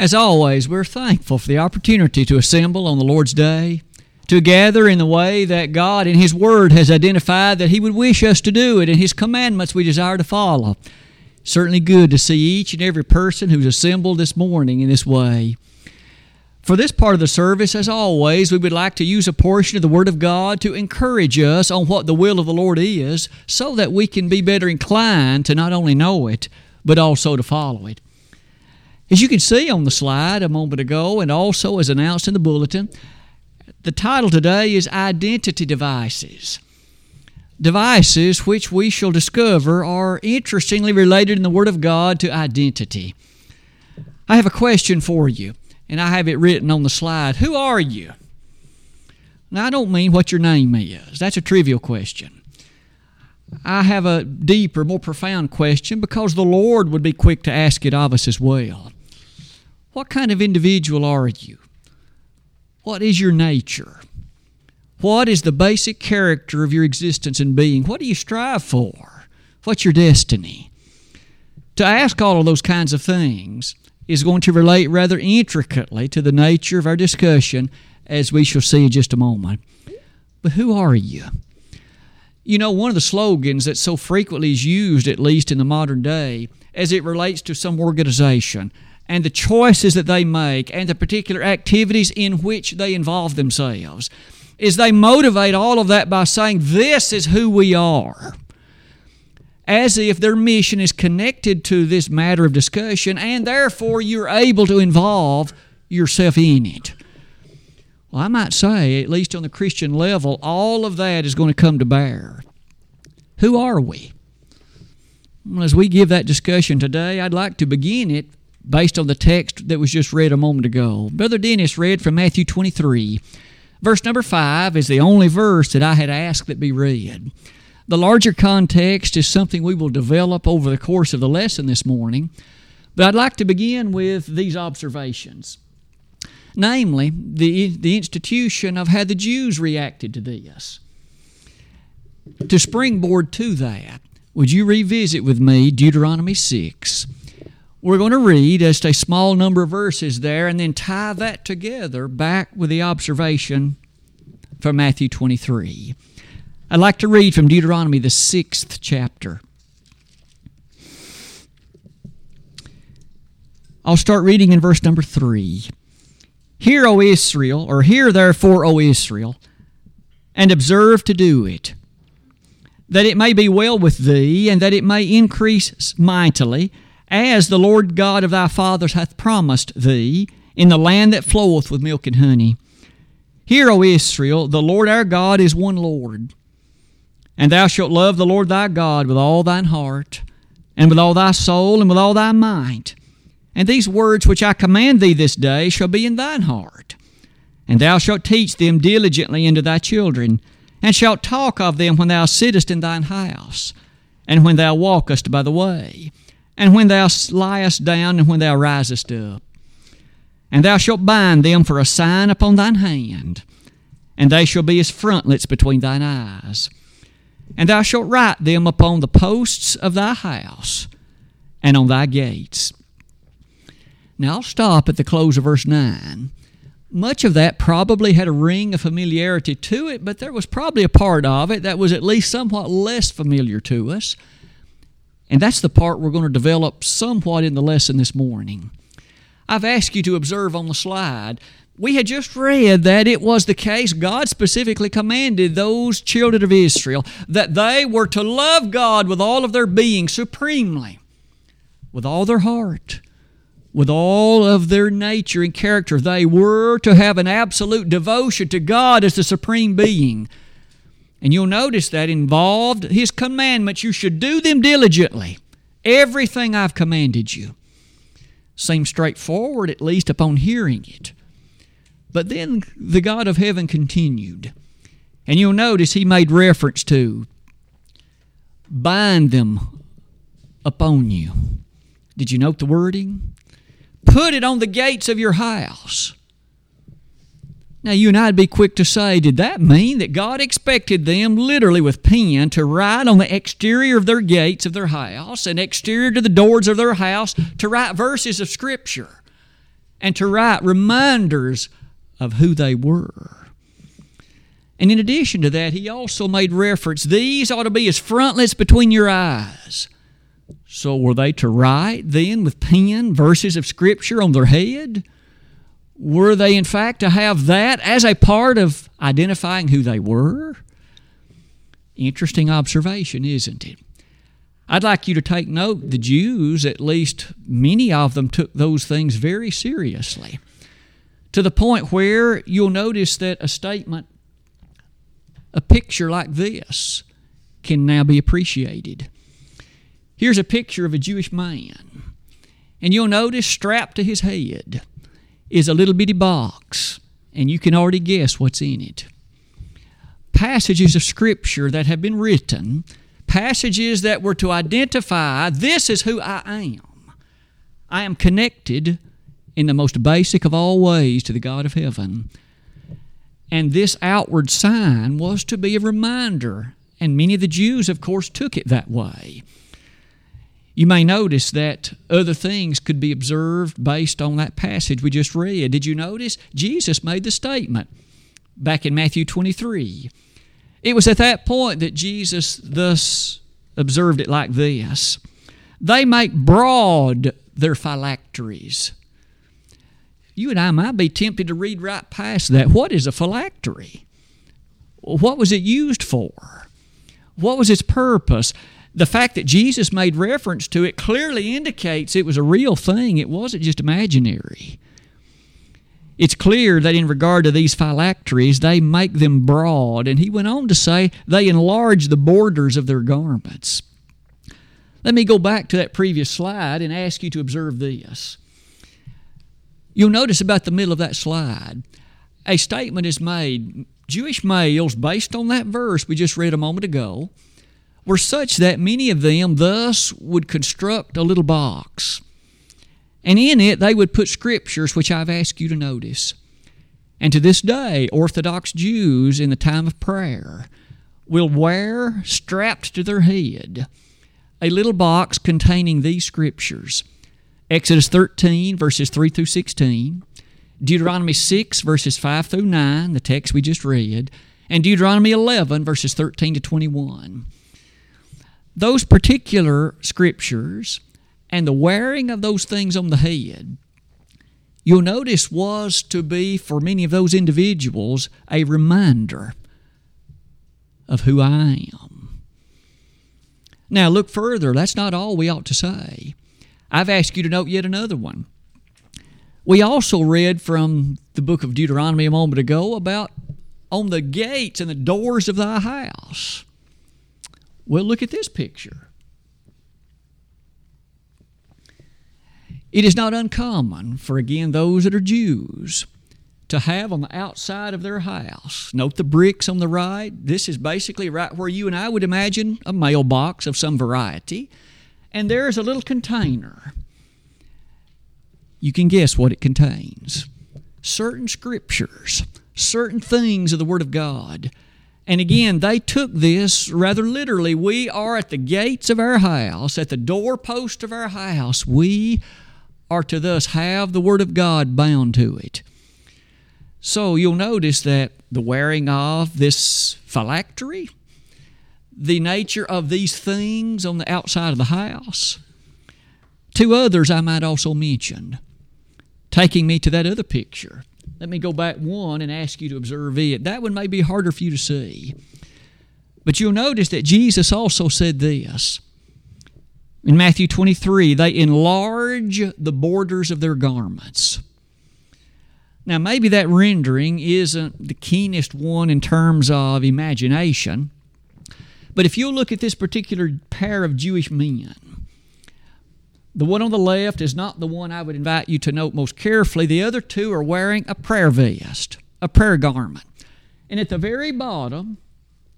As always, we're thankful for the opportunity to assemble on the Lord's Day, to gather in the way that God in His Word has identified that He would wish us to do it, and His commandments we desire to follow. Certainly good to see each and every person who's assembled this morning in this way. For this part of the service, as always, we would like to use a portion of the Word of God to encourage us on what the will of the Lord is, so that we can be better inclined to not only know it, but also to follow it. As you can see on the slide a moment ago, and also as announced in the bulletin, the title today is Identity Devices. Devices which we shall discover are interestingly related in the Word of God to identity. I have a question for you. And I have it written on the slide. Who are you? Now, I don't mean what your name is. That's a trivial question. I have a deeper, more profound question because the Lord would be quick to ask it of us as well. What kind of individual are you? What is your nature? What is the basic character of your existence and being? What do you strive for? What's your destiny? To ask all of those kinds of things is going to relate rather intricately to the nature of our discussion, as we shall see in just a moment. But who are you? You know, one of the slogans that so frequently is used, at least in the modern day, as it relates to some organization and the choices that they make and the particular activities in which they involve themselves, is they motivate all of that by saying, "This is who we are," as if their mission is connected to this matter of discussion, and therefore you're able to involve yourself in it. Well, I might say, at least on the Christian level, all of that is going to come to bear. Who are we? Well, as we give that discussion today, I'd like to begin it based on the text that was just read a moment ago. Brother Dennis read from Matthew 23. Verse number 5 is the only verse that I had asked that be read. The larger context is something we will develop over the course of the lesson this morning, but I'd like to begin with these observations. Namely, the institution of how the Jews reacted to this. To springboard to that, would you revisit with me Deuteronomy 6? We're going to read just a small number of verses there and then tie that together back with the observation from Matthew 23. I'd like to read from Deuteronomy, the 6th chapter. I'll start reading in verse number 3. Hear, O Israel, or hear therefore, O Israel, and observe to do it, that it may be well with thee, and that it may increase mightily, as the Lord God of thy fathers hath promised thee, in the land that floweth with milk and honey. Hear, O Israel, the Lord our God is one Lord. And thou shalt love the Lord thy God with all thine heart, and with all thy soul, and with all thy might. And these words which I command thee this day shall be in thine heart. And thou shalt teach them diligently unto thy children, and shalt talk of them when thou sittest in thine house, and when thou walkest by the way, and when thou liest down, and when thou risest up. And thou shalt bind them for a sign upon thine hand, and they shall be as frontlets between thine eyes. And thou shalt write them upon the posts of thy house and on thy gates. Now I'll stop at the close of verse 9. Much of that probably had a ring of familiarity to it, but there was probably a part of it that was at least somewhat less familiar to us. And that's the part we're going to develop somewhat in the lesson this morning. I've asked you to observe on the slide. We had just read that it was the case God specifically commanded those children of Israel that they were to love God with all of their being supremely, with all their heart, with all of their nature and character. They were to have an absolute devotion to God as the supreme being. And you'll notice that involved His commandments. You should do them diligently, everything I've commanded you. Seems straightforward, at least upon hearing it. But then the God of heaven continued. And you'll notice He made reference to bind them upon you. Did you note the wording? Put it on the gates of your house. Now you and I would be quick to say, did that mean that God expected them literally with pen to write on the exterior of their gates of their house and exterior to the doors of their house to write verses of Scripture? and to write reminders of who they were. And in addition to that, he also made reference, these ought to be as frontlets between your eyes. So were they to write then with pen verses of Scripture on their head? Were they in fact to have that as a part of identifying who they were? Interesting observation, isn't it? I'd like you to take note, the Jews, at least many of them, took those things very seriously, to the point where you'll notice that a statement, a picture like this, can now be appreciated. Here's a picture of a Jewish man, and you'll notice strapped to his head is a little bitty box, and you can already guess what's in it. Passages of Scripture that have been written, passages that were to identify, this is who I am. I am connected in the most basic of all ways to the God of heaven. And this outward sign was to be a reminder, and many of the Jews, of course, took it that way. You may notice that other things could be observed based on that passage we just read. Did you notice? Jesus made the statement back in Matthew 23. It was at that point that Jesus thus observed it like this. They make broad their phylacteries. You and I might be tempted to read right past that. What is a phylactery? What was it used for? What was its purpose? The fact that Jesus made reference to it clearly indicates it was a real thing. It wasn't just imaginary. It's clear that in regard to these phylacteries, they make them broad. And he went on to say they enlarge the borders of their garments. Let me go back to that previous slide and ask you to observe this. You'll notice about the middle of that slide, a statement is made. Jewish males, based on that verse we just read a moment ago, were such that many of them thus would construct a little box. And in it, they would put scriptures, which I've asked you to notice. And to this day, Orthodox Jews in the time of prayer will wear, strapped to their head, a little box containing these scriptures. Exodus 13, verses 3 through 16, Deuteronomy 6, verses 5 through 9, the text we just read, and Deuteronomy 11, verses 13 to 21. Those particular scriptures and the wearing of those things on the head, you'll notice, was to be, for many of those individuals, a reminder of who I am. Now, look further. That's not all we ought to say. I've asked you to note yet another one. We also read from the book of Deuteronomy a moment ago about on the gates and the doors of thy house. Well, look at this picture. It is not uncommon for, again, those that are Jews to have on the outside of their house, note the bricks on the right. This is basically right where you and I would imagine a mailbox of some variety. And there is a little container. You can guess what it contains. Certain scriptures, certain things of the Word of God. And again, they took this rather literally. We are at the gates of our house, at the doorpost of our house. We are to thus have the Word of God bound to it. So you'll notice that the wearing of this phylactery, the nature of these things on the outside of the house. Two others I might also mention, taking me to that other picture. Let me go back one and ask you to observe it. That one may be harder for you to see. But you'll notice that Jesus also said this. In Matthew 23, they enlarge the borders of their garments. Now, maybe that rendering isn't the keenest one in terms of imagination. But if you'll look at this particular pair of Jewish men, the one on the left is not the one I would invite you to note most carefully. The other two are wearing a prayer vest, a prayer garment. And at the very bottom,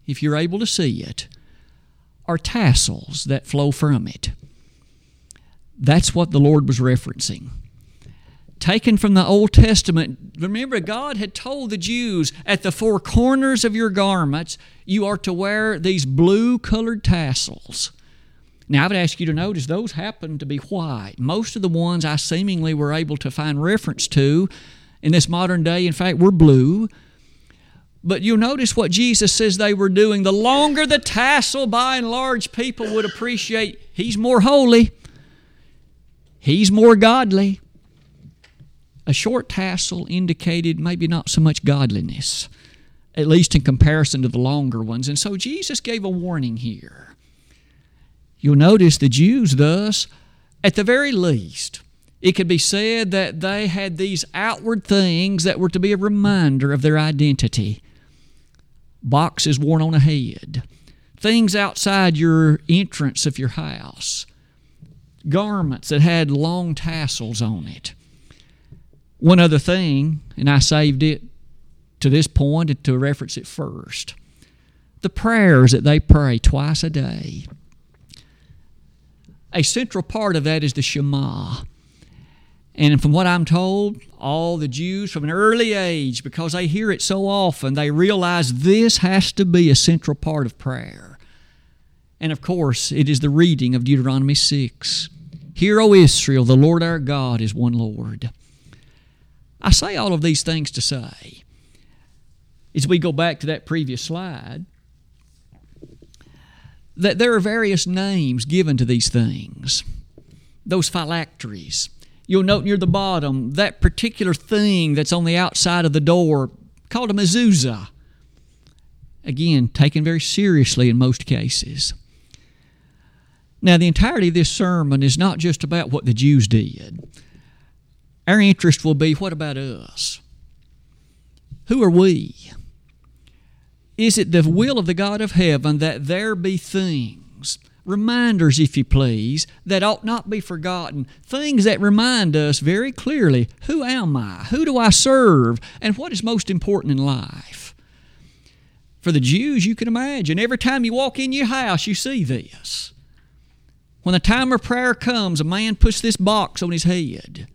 if you're able to see it, are tassels that flow from it. That's what the Lord was referencing. Taken from the Old Testament, remember God had told the Jews, at the four corners of your garments, you are to wear these blue-colored tassels. Now, I would ask you to notice those happen to be white. Most of the ones I seemingly were able to find reference to in this modern day, in fact, were blue. But you'll notice what Jesus says they were doing. The longer the tassel, by and large, people would appreciate he's more holy. He's more godly. A short tassel indicated maybe not so much godliness, at least in comparison to the longer ones. And so Jesus gave a warning here. You'll notice the Jews thus, at the very least, it could be said that they had these outward things that were to be a reminder of their identity. Boxes worn on a head, things outside your entrance of your house, garments that had long tassels on it. One other thing, and I saved it to this point and to reference it first, the prayers that they pray twice a day. A central part of that is the Shema. And from what I'm told, all the Jews from an early age, because they hear it so often, they realize this has to be a central part of prayer. And of course, it is the reading of Deuteronomy 6. Hear, O Israel, the Lord our God is one Lord. I say all of these things to say, as we go back to that previous slide, that there are various names given to these things, those phylacteries. You'll note near the bottom, that particular thing that's on the outside of the door, called a mezuzah. Again, taken very seriously in most cases. Now, the entirety of this sermon is not just about what the Jews did. Our interest will be, what about us? Who are we? Is it the will of the God of heaven that there be things, reminders, if you please, that ought not be forgotten, things that remind us very clearly, who am I, who do I serve, and what is most important in life? For the Jews, you can imagine, every time you walk in your house, you see this. When the time of prayer comes, a man puts this box on his head.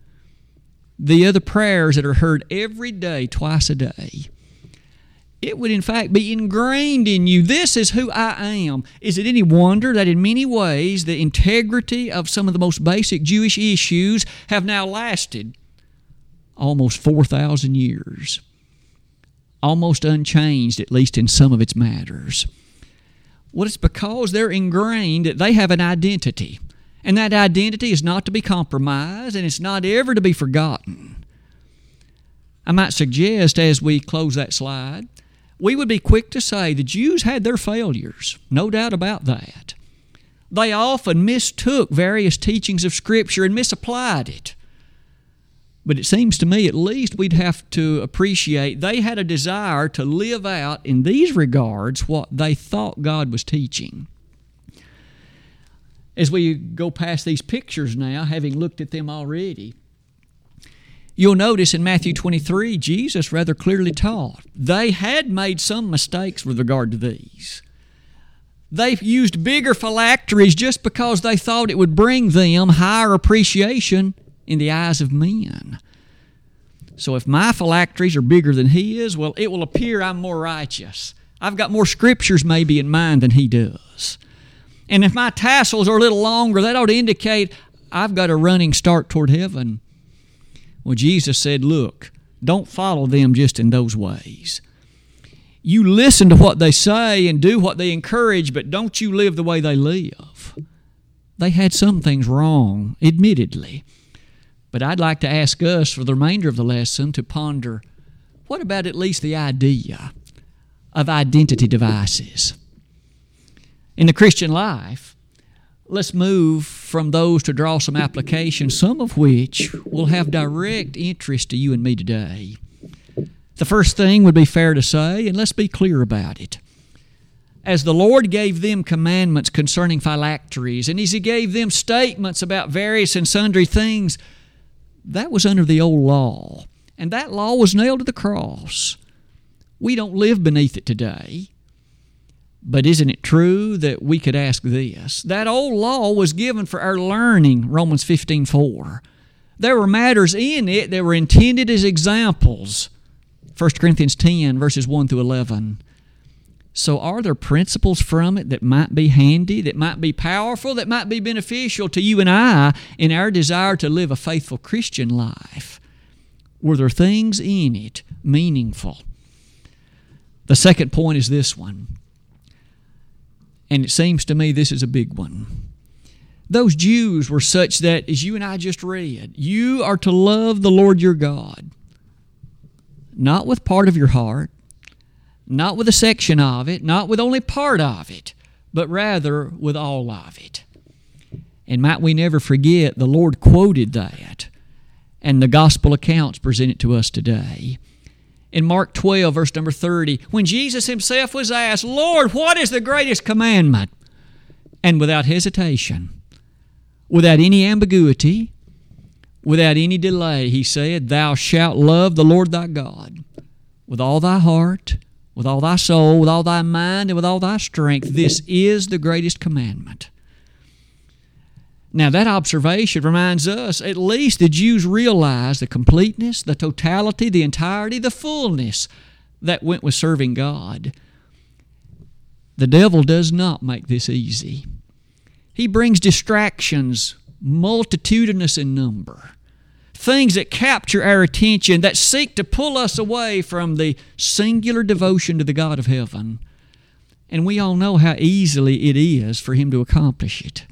The other prayers that are heard every day, twice a day. It would, in fact, be ingrained in you. This is who I am. Is it any wonder that in many ways the integrity of some of the most basic Jewish issues have now lasted almost 4,000 years, almost unchanged, at least in some of its matters? Well, it's because they're ingrained that they have an identity. And that identity is not to be compromised, and it's not ever to be forgotten. I might suggest, as we close that slide, we would be quick to say the Jews had their failures, no doubt about that. They often mistook various teachings of Scripture and misapplied it. But it seems to me at least we'd have to appreciate they had a desire to live out in these regards what they thought God was teaching. As we go past these pictures now, having looked at them already, you'll notice in Matthew 23, Jesus rather clearly taught they had made some mistakes with regard to these. They used bigger phylacteries just because they thought it would bring them higher appreciation in the eyes of men. So if my phylacteries are bigger than his, well, it will appear I'm more righteous. I've got more scriptures maybe in mind than he does. And if my tassels are a little longer, that ought to indicate I've got a running start toward heaven. Well, Jesus said, look, don't follow them just in those ways. You listen to what they say and do what they encourage, but don't you live the way they live. They had some things wrong, admittedly. But I'd like to ask us for the remainder of the lesson to ponder, what about at least the idea of identity devices? In the Christian life, let's move from those to draw some applications, some of which will have direct interest to you and me today. The first thing would be fair to say, and let's be clear about it. As the Lord gave them commandments concerning phylacteries, and as He gave them statements about various and sundry things, that was under the old law, and that law was nailed to the cross. We don't live beneath it today. But isn't it true that we could ask this? That old law was given for our learning, Romans 15:4. There were matters in it that were intended as examples, 1 Corinthians 10, verses 1 through 11. So are there principles from it that might be handy, that might be powerful, that might be beneficial to you and I in our desire to live a faithful Christian life? Were there things in it meaningful? The second point is this one, and it seems to me this is a big one. Those Jews were such that, as you and I just read, you are to love the Lord your God, not with part of your heart, not with a section of it, not with only part of it, but rather with all of it. And might we never forget the Lord quoted that, and the gospel accounts presented to us today. In Mark 12, verse number 30, when Jesus himself was asked, "Lord, what is the greatest commandment?" And without hesitation, without any ambiguity, without any delay, he said, "Thou shalt love the Lord thy God with all thy heart, with all thy soul, with all thy mind, and with all thy strength. This is the greatest commandment." Now that observation reminds us, at least the Jews realized the completeness, the totality, the entirety, the fullness that went with serving God. The devil does not make this easy. He brings distractions, multitudinous in number, things that capture our attention, that seek to pull us away from the singular devotion to the God of heaven. And we all know how easily it is for him to accomplish it.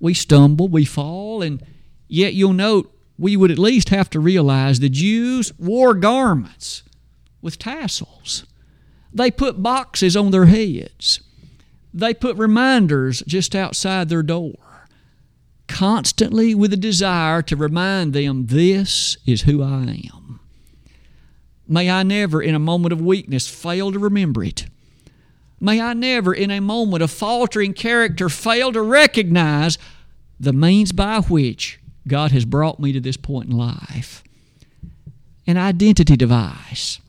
We stumble, we fall, and yet you'll note we would at least have to realize the Jews wore garments with tassels. They put boxes on their heads. They put reminders just outside their door, constantly with a desire to remind them, this is who I am. May I never, in a moment of weakness, fail to remember it. May I never, in a moment of faltering character, fail to recognize the means by which God has brought me to this point in life. An identity device.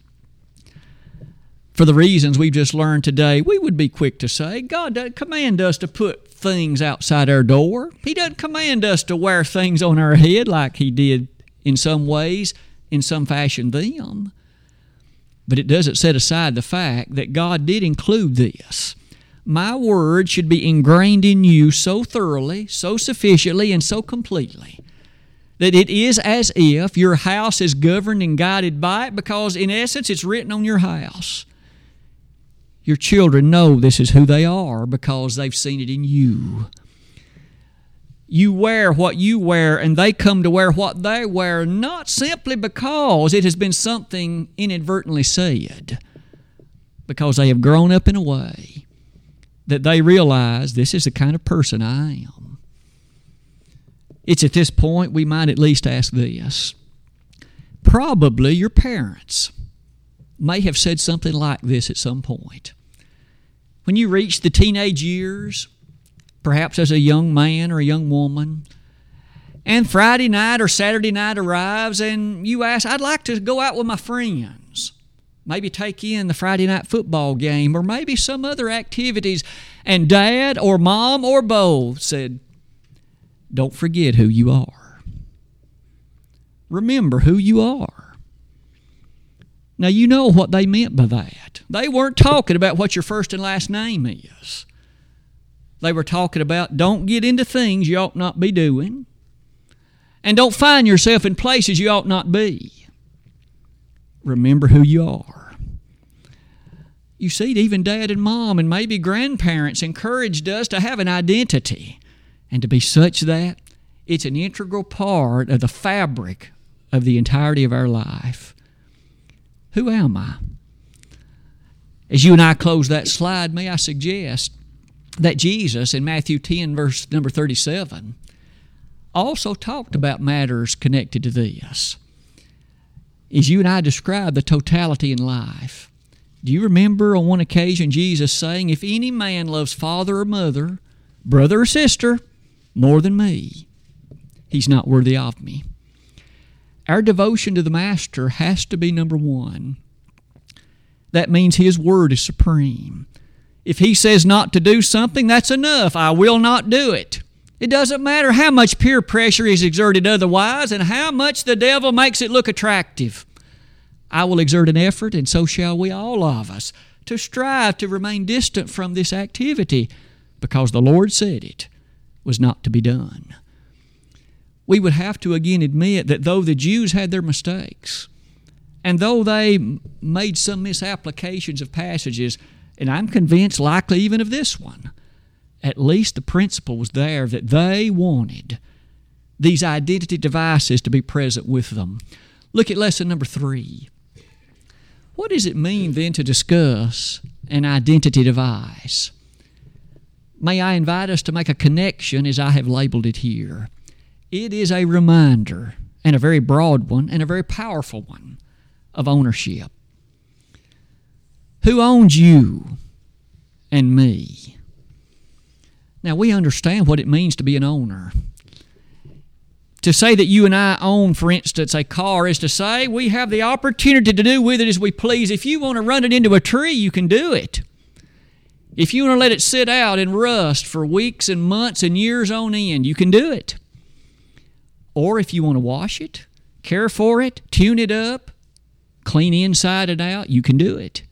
For the reasons we've just learned today, we would be quick to say, God doesn't command us to put things outside our door. He doesn't command us to wear things on our head like he did in some ways, in some fashion, them. But it doesn't set aside the fact that God did include this. My word should be ingrained in you so thoroughly, so sufficiently, and so completely that it is as if your house is governed and guided by it, because in essence it's written on your house. Your children know this is who they are because they've seen it in you. You wear what you wear, and they come to wear what they wear, not simply because it has been something inadvertently said, because they have grown up in a way that they realize this is the kind of person I am. It's at this point we might at least ask this. Probably your parents may have said something like this at some point. When you reach the teenage years, perhaps as a young man or a young woman, and Friday night or Saturday night arrives and you ask, I'd like to go out with my friends, maybe take in the Friday night football game or maybe some other activities, and Dad or Mom or both said, don't forget who you are. Remember who you are. Now, you know what they meant by that. They weren't talking about what your first and last name is. They were talking about don't get into things you ought not be doing, and don't find yourself in places you ought not be. Remember who you are. You see, even Dad and Mom and maybe grandparents encouraged us to have an identity and to be such that it's an integral part of the fabric of the entirety of our life. Who am I? As you and I close that slide, may I suggest that Jesus in Matthew 10, verse number 37, also talked about matters connected to this. As you and I describe the totality in life, do you remember on one occasion Jesus saying, if any man loves father or mother, brother or sister, more than me, he's not worthy of me. Our devotion to the Master has to be number one. That means His Word is supreme. If He says not to do something, that's enough. I will not do it. It doesn't matter how much peer pressure is exerted otherwise and how much the devil makes it look attractive. I will exert an effort, and so shall we all of us, to strive to remain distant from this activity, because the Lord said it was not to be done. We would have to again admit that though the Jews had their mistakes, and though they made some misapplications of passages, and I'm convinced likely even of this one, at least the principle was there that they wanted these identity devices to be present with them. Look at lesson number 3. What does it mean then to discuss an identity device? May I invite us to make a connection as I have labeled it here. It is a reminder, and a very broad one, and a very powerful one, of ownership. Who owns you and me? Now, we understand what it means to be an owner. To say that you and I own, for instance, a car is to say we have the opportunity to do with it as we please. If you want to run it into a tree, you can do it. If you want to let it sit out and rust for weeks and months and years on end, you can do it. Or if you want to wash it, care for it, tune it up, clean inside and out, you can do it.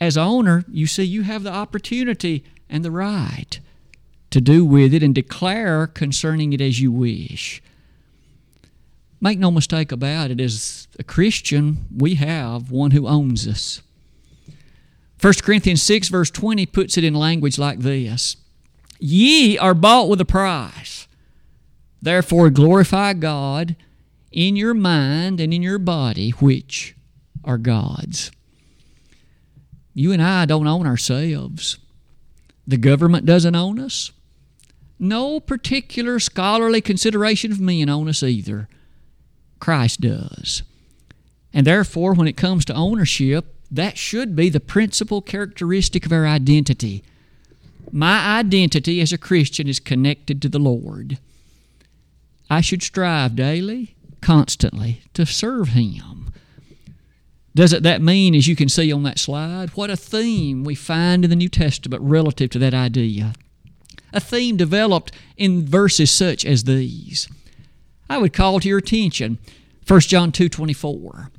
As owner, you see, you have the opportunity and the right to do with it and declare concerning it as you wish. Make no mistake about it, as a Christian, we have one who owns us. 1 Corinthians 6 verse 20 puts it in language like this: Ye are bought with a price. Therefore glorify God in your mind and in your body, which are God's. You and I don't own ourselves. The government doesn't own us. No particular scholarly consideration of men own us either. Christ does. And therefore, when it comes to ownership, that should be the principal characteristic of our identity. My identity as a Christian is connected to the Lord. I should strive daily, constantly, to serve Him. Doesn't that mean, as you can see on that slide, what a theme we find in the New Testament relative to that idea? A theme developed in verses such as these. I would call to your attention 1 John 2:24.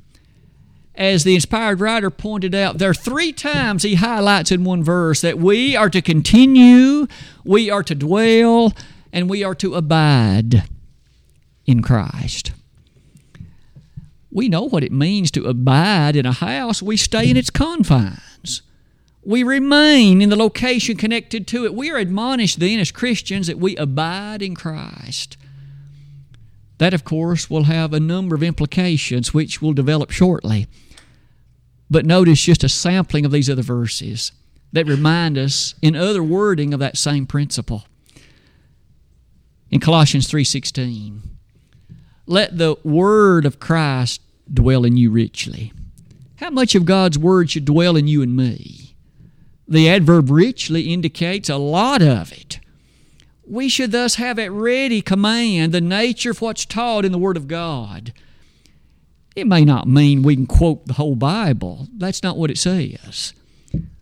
As the inspired writer pointed out, there are 3 times he highlights in one verse that we are to continue, we are to dwell, and we are to abide in Christ. We know what it means to abide in a house. We stay in its confines. We remain in the location connected to it. We are admonished then as Christians that we abide in Christ. That, of course, will have a number of implications which will develop shortly. But notice just a sampling of these other verses that remind us in other wording of that same principle. In Colossians 3:16, let the Word of Christ dwell in you richly. How much of God's Word should dwell in you and me? The adverb richly indicates a lot of it. We should thus have at ready command the nature of what's taught in the Word of God. It may not mean we can quote the whole Bible. That's not what it says.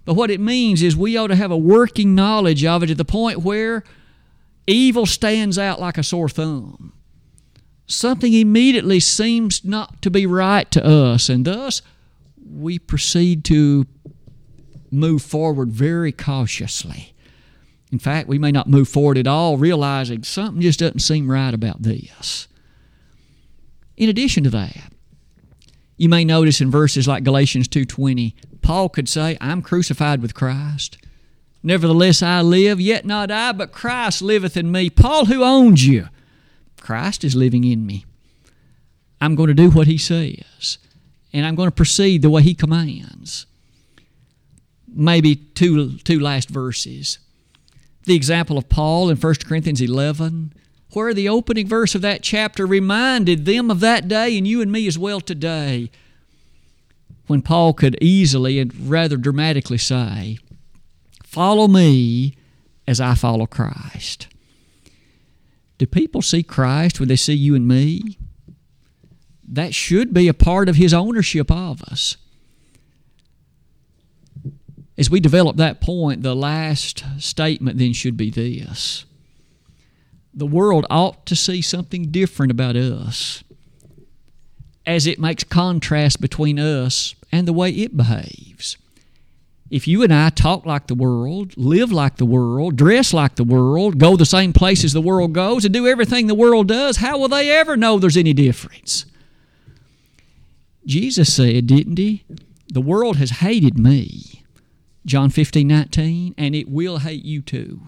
But what it means is we ought to have a working knowledge of it to the point where evil stands out like a sore thumb. Something immediately seems not to be right to us, and thus we proceed to move forward very cautiously. In fact, we may not move forward at all, realizing something just doesn't seem right about this. In addition to that, you may notice in verses like Galatians 2:20, Paul could say, I'm crucified with Christ. Nevertheless I live, yet not I, but Christ liveth in me. Paul, who owns you? Christ is living in me. I'm going to do what He says, and I'm going to proceed the way He commands. Maybe two last verses. The example of Paul in 1 Corinthians 11, where the opening verse of that chapter reminded them of that day, and you and me as well today, when Paul could easily and rather dramatically say, follow me as I follow Christ. Do people see Christ when they see you and me? That should be a part of His ownership of us. As we develop that point, the last statement then should be this. The world ought to see something different about us as it makes contrast between us and the way it behaves. If you and I talk like the world, live like the world, dress like the world, go the same places the world goes, and do everything the world does, how will they ever know there's any difference? Jesus said, didn't he? The world has hated me, John 15:19, and it will hate you too.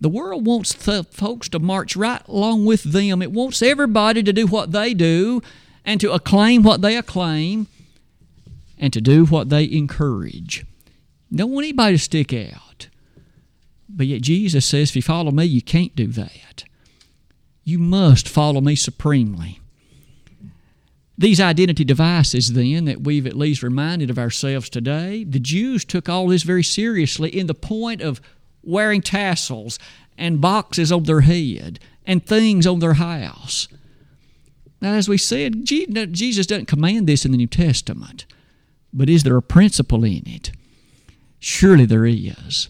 The world wants folks to march right along with them. It wants everybody to do what they do and to acclaim what they acclaim and to do what they encourage. Don't want anybody to stick out. But yet Jesus says, if you follow me, you can't do that. You must follow me supremely. These identity devices, then, that we've at least reminded of ourselves today, the Jews took all this very seriously in the point of wearing tassels and boxes on their head and things on their house. Now, as we said, Jesus doesn't command this in the New Testament, but is there a principle in it? Surely there is.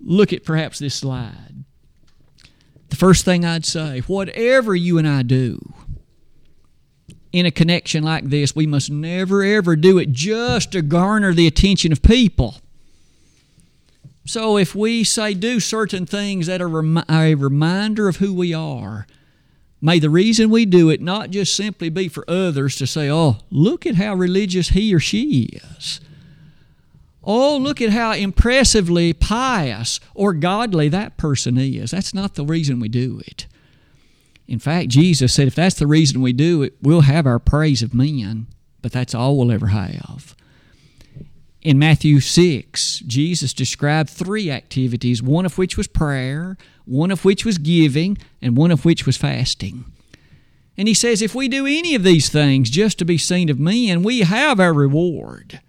Look at perhaps this slide. The first thing I'd say, whatever you and I do in a connection like this, we must never, ever do it just to garner the attention of people. So if we say, do certain things that are a reminder of who we are, may the reason we do it not just simply be for others to say, oh, look at how religious he or she is. Oh, look at how impressively pious or godly that person is. That's not the reason we do it. In fact, Jesus said, if that's the reason we do it, we'll have our praise of men, but that's all we'll ever have. In Matthew 6, Jesus described three activities, one of which was prayer, one of which was giving, and one of which was fasting. And he says, if we do any of these things just to be seen of men, we have our reward.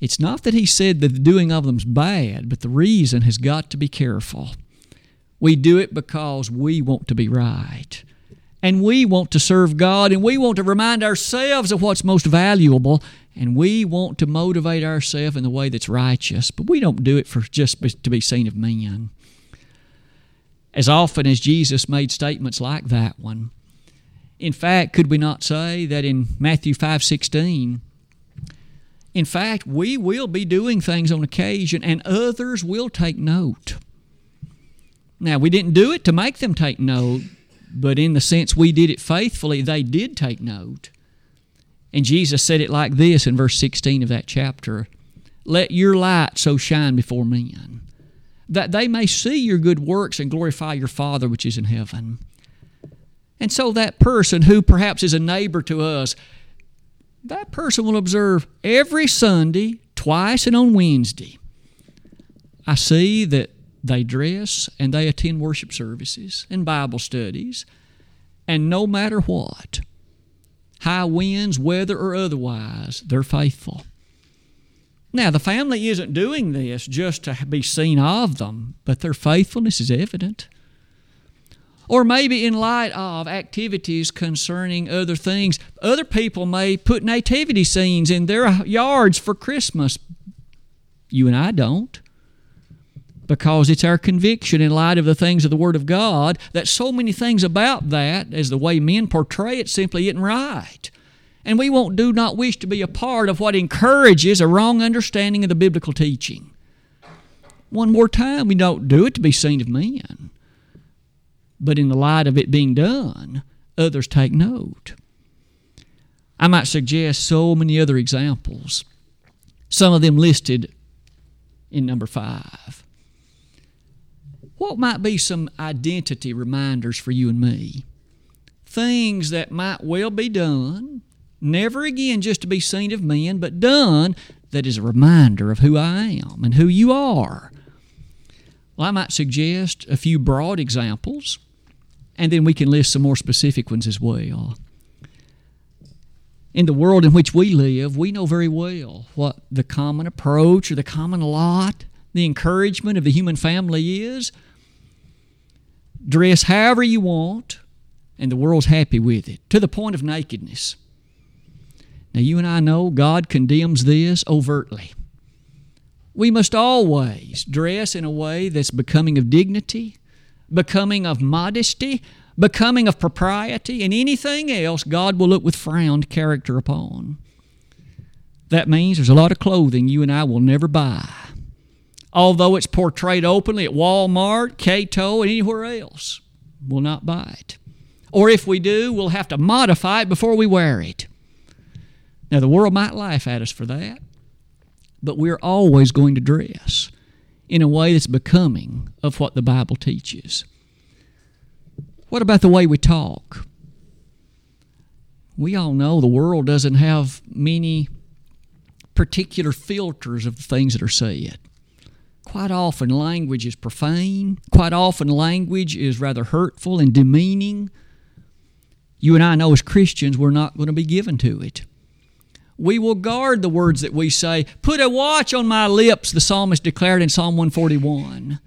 It's not that he said that the doing of them's bad, but the reason has got to be careful. We do it because we want to be right. And we want to serve God, and we want to remind ourselves of what's most valuable, and we want to motivate ourselves in the way that's righteous. But we don't do it for just to be seen of men. As often as Jesus made statements like that one, in fact, could we not say that in Matthew 5:16, in fact, we will be doing things on occasion, and others will take note. Now, we didn't do it to make them take note, but in the sense we did it faithfully, they did take note. And Jesus said it like this in verse 16 of that chapter, let your light so shine before men, that they may see your good works and glorify your Father which is in heaven. And so that person who perhaps is a neighbor to us, that person will observe every Sunday, twice and on Wednesday. I see that they dress and they attend worship services and Bible studies, and no matter what, high winds, weather or otherwise, they're faithful. Now, the family isn't doing this just to be seen of them, but their faithfulness is evident. Or maybe in light of activities concerning other things, other people may put nativity scenes in their yards for Christmas. You and I don't. Because it's our conviction in light of the things of the Word of God that so many things about that, as the way men portray it, simply isn't right. And we do not wish to be a part of what encourages a wrong understanding of the biblical teaching. One more time, we don't do it to be seen of men. But in the light of it being done, others take note. I might suggest so many other examples, some of them listed in number 5. What might be some identity reminders for you and me? Things that might well be done, never again just to be seen of men, but done that is a reminder of who I am and who you are. Well, I might suggest a few broad examples, and then we can list some more specific ones as well. In the world in which we live, we know very well what the common approach or the common lot, the encouragement of the human family is. Dress however you want, and the world's happy with it, to the point of nakedness. Now, you and I know God condemns this overtly. We must always dress in a way that's becoming of dignity, becoming of modesty, becoming of propriety, and anything else God will look with frowned character upon. That means there's a lot of clothing you and I will never buy, although it's portrayed openly at Walmart, Cato, and anywhere else. We'll not buy it. Or if we do, we'll have to modify it before we wear it. Now, the world might laugh at us for that, but we're always going to dress in a way that's becoming of what the Bible teaches. What about the way we talk? We all know the world doesn't have many particular filters of the things that are said. Quite often language is profane. Quite often language is rather hurtful and demeaning. You and I know as Christians we're not going to be given to it. We will guard the words that we say. Put a watch on my lips, the psalmist declared in Psalm 141.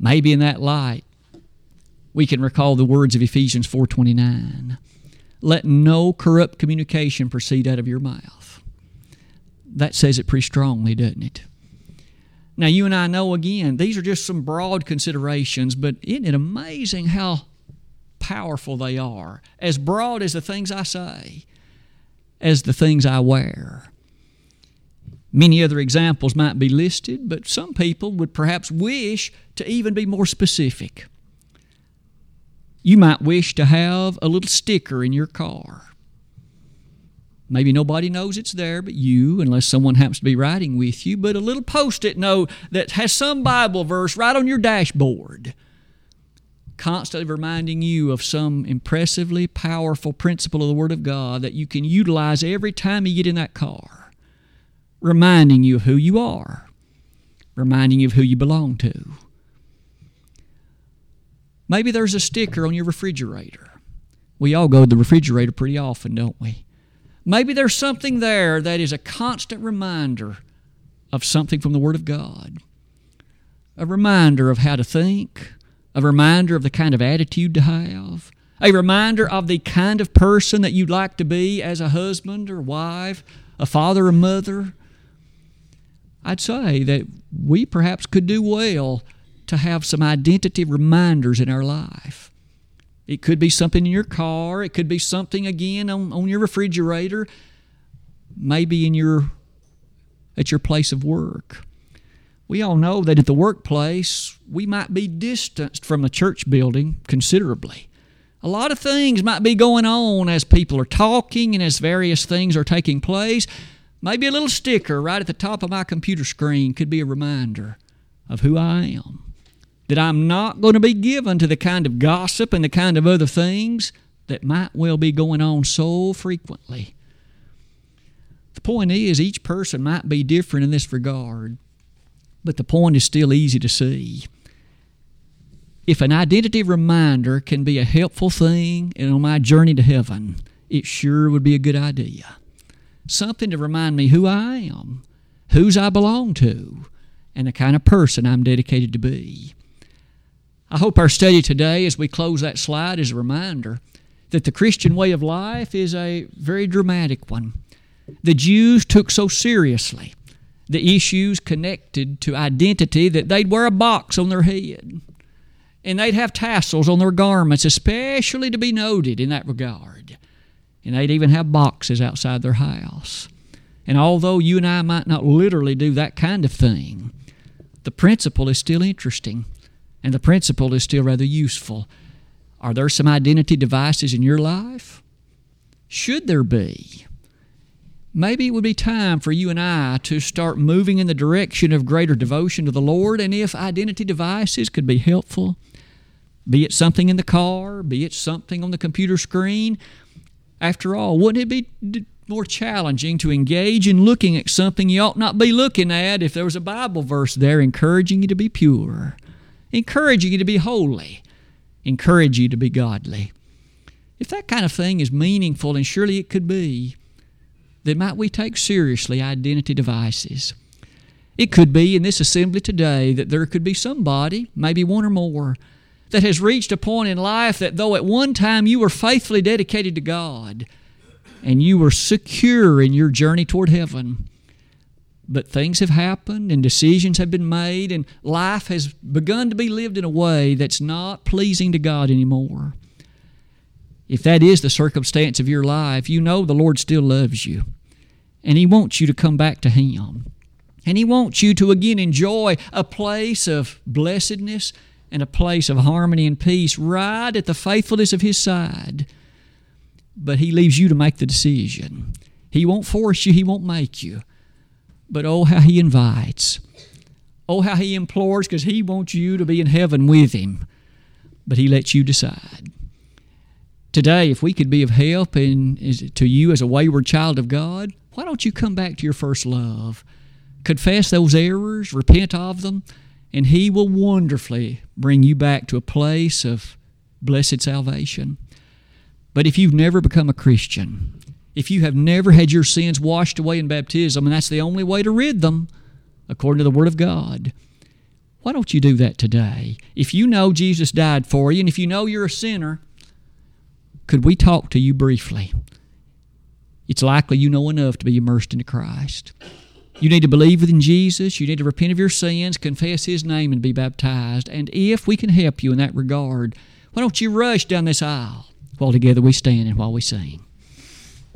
Maybe in that light we can recall the words of Ephesians 4:29. Let no corrupt communication proceed out of your mouth. That says it pretty strongly, doesn't it? Now, you and I know, again, these are just some broad considerations, but isn't it amazing how powerful they are? As broad as the things I say, as the things I wear. Many other examples might be listed, but some people would perhaps wish to even be more specific. You might wish to have a little sticker in your car. Maybe nobody knows it's there but you, unless someone happens to be riding with you, but a little post-it note that has some Bible verse right on your dashboard, constantly reminding you of some impressively powerful principle of the Word of God that you can utilize every time you get in that car, reminding you of who you are, reminding you of who you belong to. Maybe there's a sticker on your refrigerator. We all go to the refrigerator pretty often, don't we? Maybe there's something there that is a constant reminder of something from the Word of God. A reminder of how to think. A reminder of the kind of attitude to have. A reminder of the kind of person that you'd like to be as a husband or wife, a father or mother. I'd say that we perhaps could do well to have some identity reminders in our life. It could be something in your car. It could be something, again, on your refrigerator. Maybe at your place of work. We all know that at the workplace, we might be distanced from the church building considerably. A lot of things might be going on as people are talking and as various things are taking place. Maybe a little sticker right at the top of my computer screen could be a reminder of who I am. That I'm not going to be given to the kind of gossip and the kind of other things that might well be going on so frequently. The point is, each person might be different in this regard, but the point is still easy to see. If an identity reminder can be a helpful thing and on my journey to heaven, it sure would be a good idea. Something to remind me who I am, whose I belong to, and the kind of person I'm dedicated to be. I hope our study today, as we close that slide, is a reminder that the Christian way of life is a very dramatic one. The Jews took so seriously the issues connected to identity that they'd wear a box on their head, and they'd have tassels on their garments, especially to be noted in that regard. And they'd even have boxes outside their house. And although you and I might not literally do that kind of thing, the principle is still interesting. And the principle is still rather useful. Are there some identity devices in your life? Should there be? Maybe it would be time for you and I to start moving in the direction of greater devotion to the Lord, and if identity devices could be helpful, be it something in the car, be it something on the computer screen, after all, wouldn't it be more challenging to engage in looking at something you ought not be looking at if there was a Bible verse there encouraging you to be pure? Encouraging you to be holy, encourage you to be godly. If that kind of thing is meaningful, and surely it could be, then might we take seriously identity devices? It could be in this assembly today that there could be somebody, maybe one or more, that has reached a point in life that though at one time you were faithfully dedicated to God and you were secure in your journey toward heaven, but things have happened and decisions have been made and life has begun to be lived in a way that's not pleasing to God anymore. If that is the circumstance of your life, you know the Lord still loves you. And He wants you to come back to Him. And He wants you to again enjoy a place of blessedness and a place of harmony and peace right at the faithfulness of His side. But He leaves you to make the decision. He won't force you. He won't make you. But oh, how He invites. Oh, how He implores, because He wants you to be in heaven with Him. But He lets you decide. Today, if we could be of help to you as a wayward child of God, why don't you come back to your first love? Confess those errors, repent of them, and He will wonderfully bring you back to a place of blessed salvation. But if you've never become a Christian, if you have never had your sins washed away in baptism, and that's the only way to rid them, according to the Word of God, why don't you do that today? If you know Jesus died for you, and if you know you're a sinner, could we talk to you briefly? It's likely you know enough to be immersed into Christ. You need to believe in Jesus. You need to repent of your sins, confess His name, and be baptized. And if we can help you in that regard, why don't you rush down this aisle while together we stand and while we sing.